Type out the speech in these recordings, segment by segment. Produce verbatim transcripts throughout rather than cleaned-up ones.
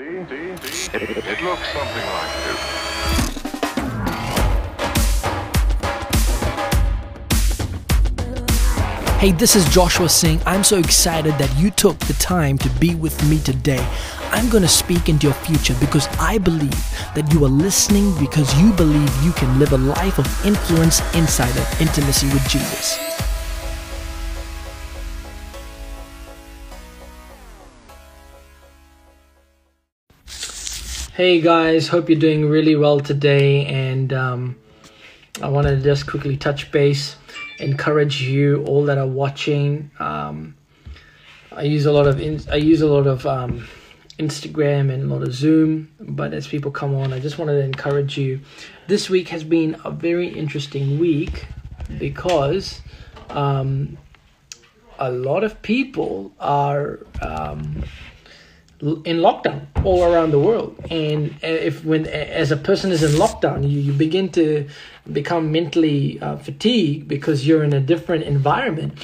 See, see, see? It, it looks something like this. Hey, this is Joshua Singh. I'm so excited that you took the time to be with me today. I'm going to speak into your future because I believe that you are listening because you believe you can live a life of influence inside of intimacy with Jesus. Hey guys, hope you're doing really well today, and um, I want to just quickly touch base, encourage you all that are watching. Um, I use a lot of in, I use a lot of um, Instagram and a lot of Zoom, but as people come on, I just wanted to encourage you. This week has been a very interesting week because um, a lot of people are. Um, in lockdown all around the world, and if when as a person is in lockdown, you, you begin to become mentally uh, fatigued because you're in a different environment.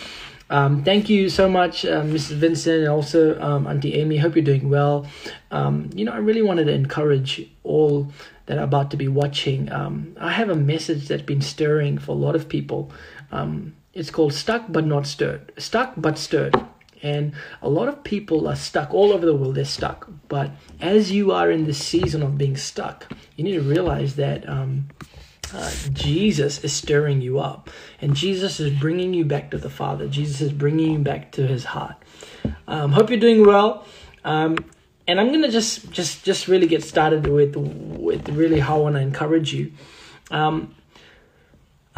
Um, thank you so much, uh, Missus Vincent, and also um, Auntie Amy. Hope you're doing well. Um, you know, I really wanted to encourage all that are about to be watching. Um, I have a message that's been stirring for a lot of people. Um, it's called Stuck But Not Stirred. Stuck But Stirred. And a lot of people are stuck all over the world. They're stuck. But as you are in this season of being stuck, you need to realize that um, uh, Jesus is stirring you up. And Jesus is bringing you back to the Father. Jesus is bringing you back to his heart. Um, hope you're doing well. Um, and I'm going to just, just, just really get started with, with really how I want to encourage you. Um,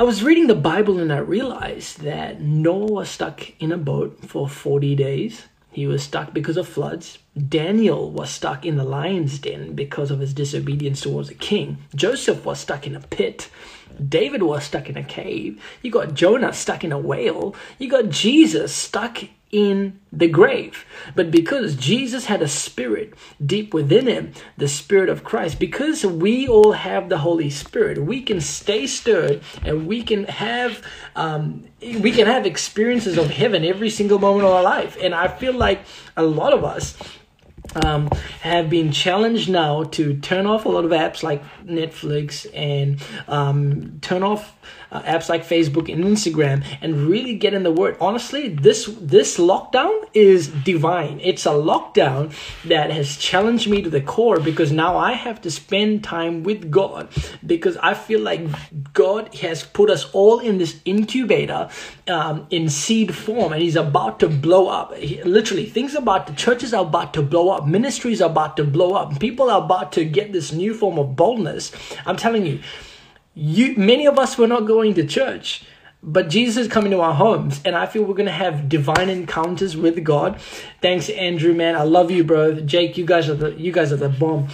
I was reading the Bible and I realized that Noah was stuck in a boat for forty days. He was stuck because of floods. Daniel was stuck in the lion's den because of his disobedience towards the king. Joseph was stuck in a pit. David was stuck in a cave. You got Jonah stuck in a whale. You got Jesus stuck in the grave. But because Jesus had a spirit deep within him, the Spirit of Christ, because we all have the Holy Spirit, we can stay stirred and we can have um, we can have experiences of heaven every single moment of our life. And I feel like a lot of us Um, have been challenged now to turn off a lot of apps like Netflix and um, turn off uh, apps like Facebook and Instagram and really get in the Word. Honestly, this this lockdown is divine. It's a lockdown that has challenged me to the core because now I have to spend time with God, because I feel like God has put us all in this incubator um, in seed form, and he's about to blow up. He, literally, things about the churches are about to blow up. Ministries are about to blow up. People are about to get this new form of boldness. I'm telling you, you many of us were not going to church, but Jesus is coming to our homes, and I feel we're going to have divine encounters with God. Thanks, Andrew, man. I love you, bro. Jake, you guys are the you guys are the bomb.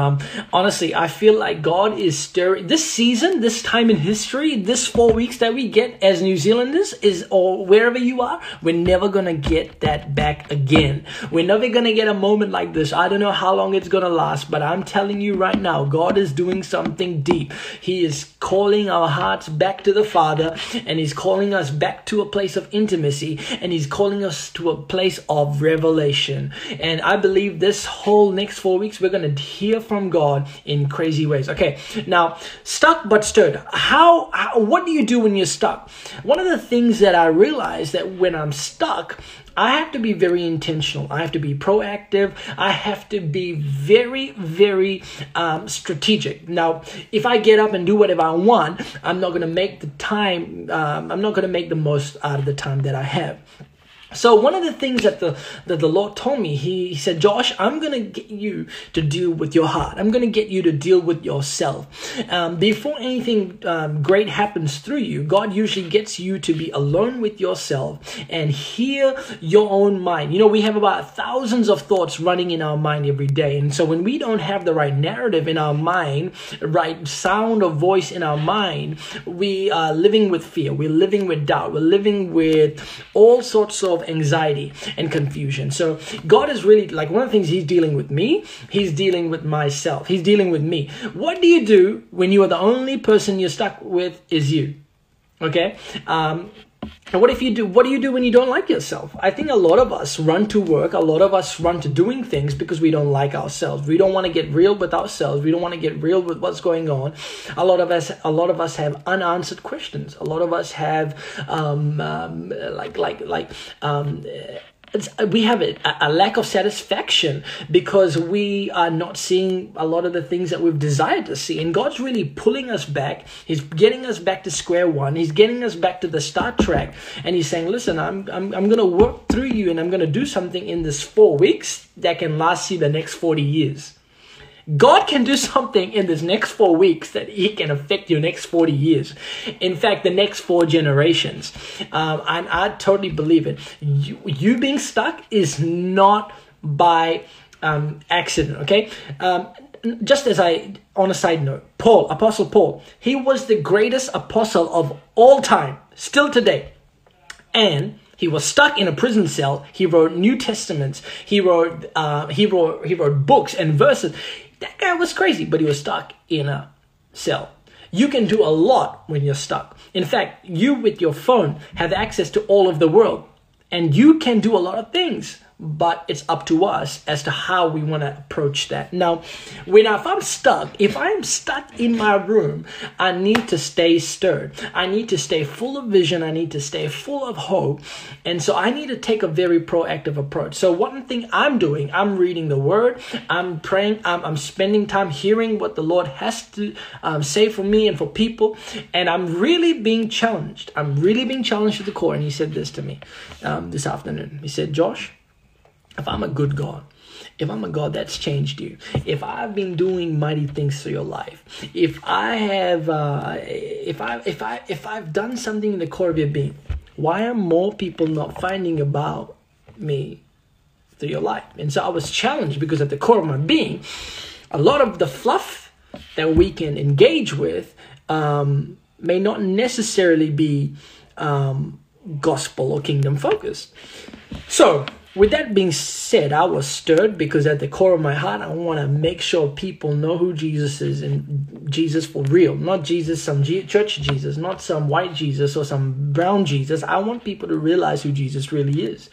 Um, honestly, I feel like God is stirring this season, this time in history, this four weeks that we get as New Zealanders is, or wherever you are, we're never going to get that back again. We're never going to get a moment like this. I don't know how long it's going to last, but I'm telling you right now, God is doing something deep. He is calling our hearts back to the Father, and he's calling us back to a place of intimacy, and he's calling us to a place of revelation. And I believe this whole next four weeks, we're going to hear from God in crazy ways. Okay, now, stuck but stirred. How, how? What do you do when you're stuck? One of the things that I realized that when I'm stuck, I have to be very intentional. I have to be proactive. I have to be very, very um, strategic. Now, if I get up and do whatever I want, I'm not going to make the time. Um, I'm not going to make the most out of the time that I have. So one of the things that the that the Lord told me, he, he said, Josh, I'm going to get you to deal with your heart. I'm going to get you to deal with yourself. Um, before anything um, great happens through you, God usually gets you to be alone with yourself and hear your own mind. You know, we have about thousands of thoughts running in our mind every day. And so when we don't have the right narrative in our mind, right sound or voice in our mind, we are living with fear. We're living with doubt. We're living with all sorts of anxiety and confusion. So God is really, like, one of the things he's dealing with me, he's dealing with myself, he's dealing with me. What do you do when you are the only person you're stuck with is you? Okay. Um, And what if you do, what do you do when you don't like yourself? I think a lot of us run to work, a lot of us run to doing things because we don't like ourselves. We don't want to get real with ourselves. We don't want to get real with what's going on. A lot of us, a lot of us have unanswered questions. A lot of us have um, um, like, like, like, um, It's, we have a, a lack of satisfaction because we are not seeing a lot of the things that we've desired to see. And God's really pulling us back. He's getting us back to square one. He's getting us back to the start track. And he's saying, listen, I'm I'm, I'm going to work through you and I'm going to do something in this four weeks that can last you the next forty years. God can do something in this next four weeks that it can affect your next forty years. In fact, the next four generations. Um, and I totally believe it. You, you being stuck is not by um, accident, okay? Um, just as I, on a side note, Paul, Apostle Paul, he was the greatest apostle of all time, still today. And he was stuck in a prison cell. He wrote New Testaments. He wrote, uh, he wrote, he wrote books and verses. That guy was crazy, but he was stuck in a cell. You can do a lot when you're stuck. In fact, you with your phone have access to all of the world and you can do a lot of things, but it's up to us as to how we want to approach that. Now, when I, if I'm stuck, if I'm stuck in my room, I need to stay stirred. I need to stay full of vision. I need to stay full of hope. And so I need to take a very proactive approach. So one thing I'm doing, I'm reading the word, I'm praying, I'm, I'm spending time hearing what the Lord has to um, say for me and for people. And I'm really being challenged. I'm really being challenged to the core. And he said this to me um, this afternoon. He said, Josh, if I'm a good God, if I'm a God that's changed you, if I've been doing mighty things to your life, if I have, uh, if I, if I, if I've done something in the core of your being, why are more people not finding about me through your life? And so I was challenged because at the core of my being, a lot of the fluff that we can engage with um, may not necessarily be um, gospel or kingdom focused. So, with that being said, I was stirred because at the core of my heart, I want to make sure people know who Jesus is and Jesus for real. Not Jesus, some G- church Jesus, not some white Jesus or some brown Jesus. I want people to realize who Jesus really is.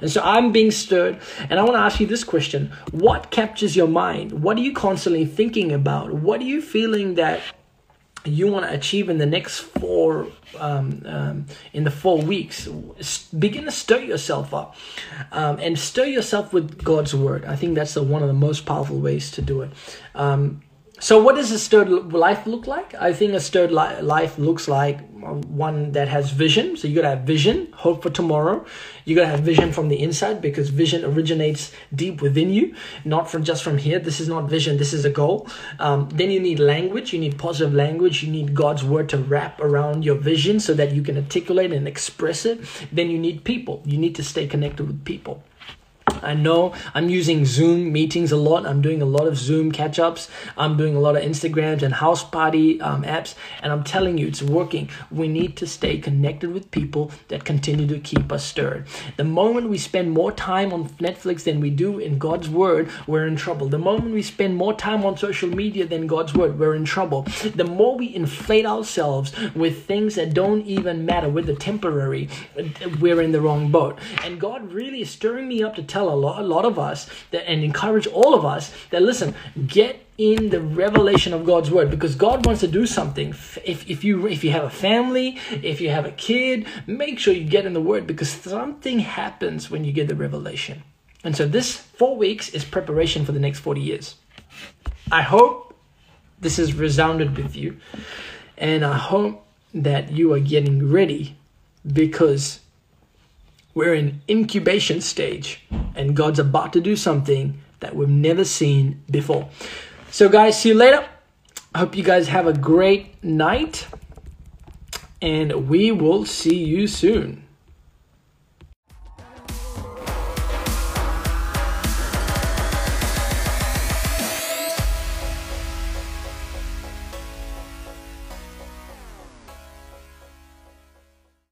And so I'm being stirred. And I want to ask you this question. What captures your mind? What are you constantly thinking about? What are you feeling that you want to achieve in the next four um, um in the four weeks? Begin to stir yourself up um and stir yourself with God's word. I think that's the one of the most powerful ways to do it. Um so what does a stirred life look like? I think a stirred li- life looks like one that has vision. So you gotta have vision, hope for tomorrow. You gotta have vision from the inside, because vision originates deep within you, not from just from here. This is not vision, this is a goal. Um, then you need language, you need positive language, you need God's word to wrap around your vision so that you can articulate and express it. Then you need people, you need to stay connected with people. I know I'm using Zoom meetings a lot. I'm doing a lot of Zoom catch-ups. I'm doing a lot of Instagrams and house party um, apps. And I'm telling you, it's working. We need to stay connected with people that continue to keep us stirred. The moment we spend more time on Netflix than we do in God's word, we're in trouble. The moment we spend more time on social media than God's word, we're in trouble. The more we inflate ourselves with things that don't even matter, with the temporary, we're in the wrong boat. And God really is stirring me up to tell a lot, a lot of us that, and encourage all of us that, listen, get in the revelation of God's word, because God wants to do something. If if you if you have a family, if you have a kid, make sure you get in the word, because something happens when you get the revelation. And so this four weeks is preparation for the next forty years. I hope this has resounded with you, and I hope that you are getting ready, because we're in incubation stage and God's about to do something that we've never seen before. So guys, see you later. I hope you guys have a great night, and we will see you soon.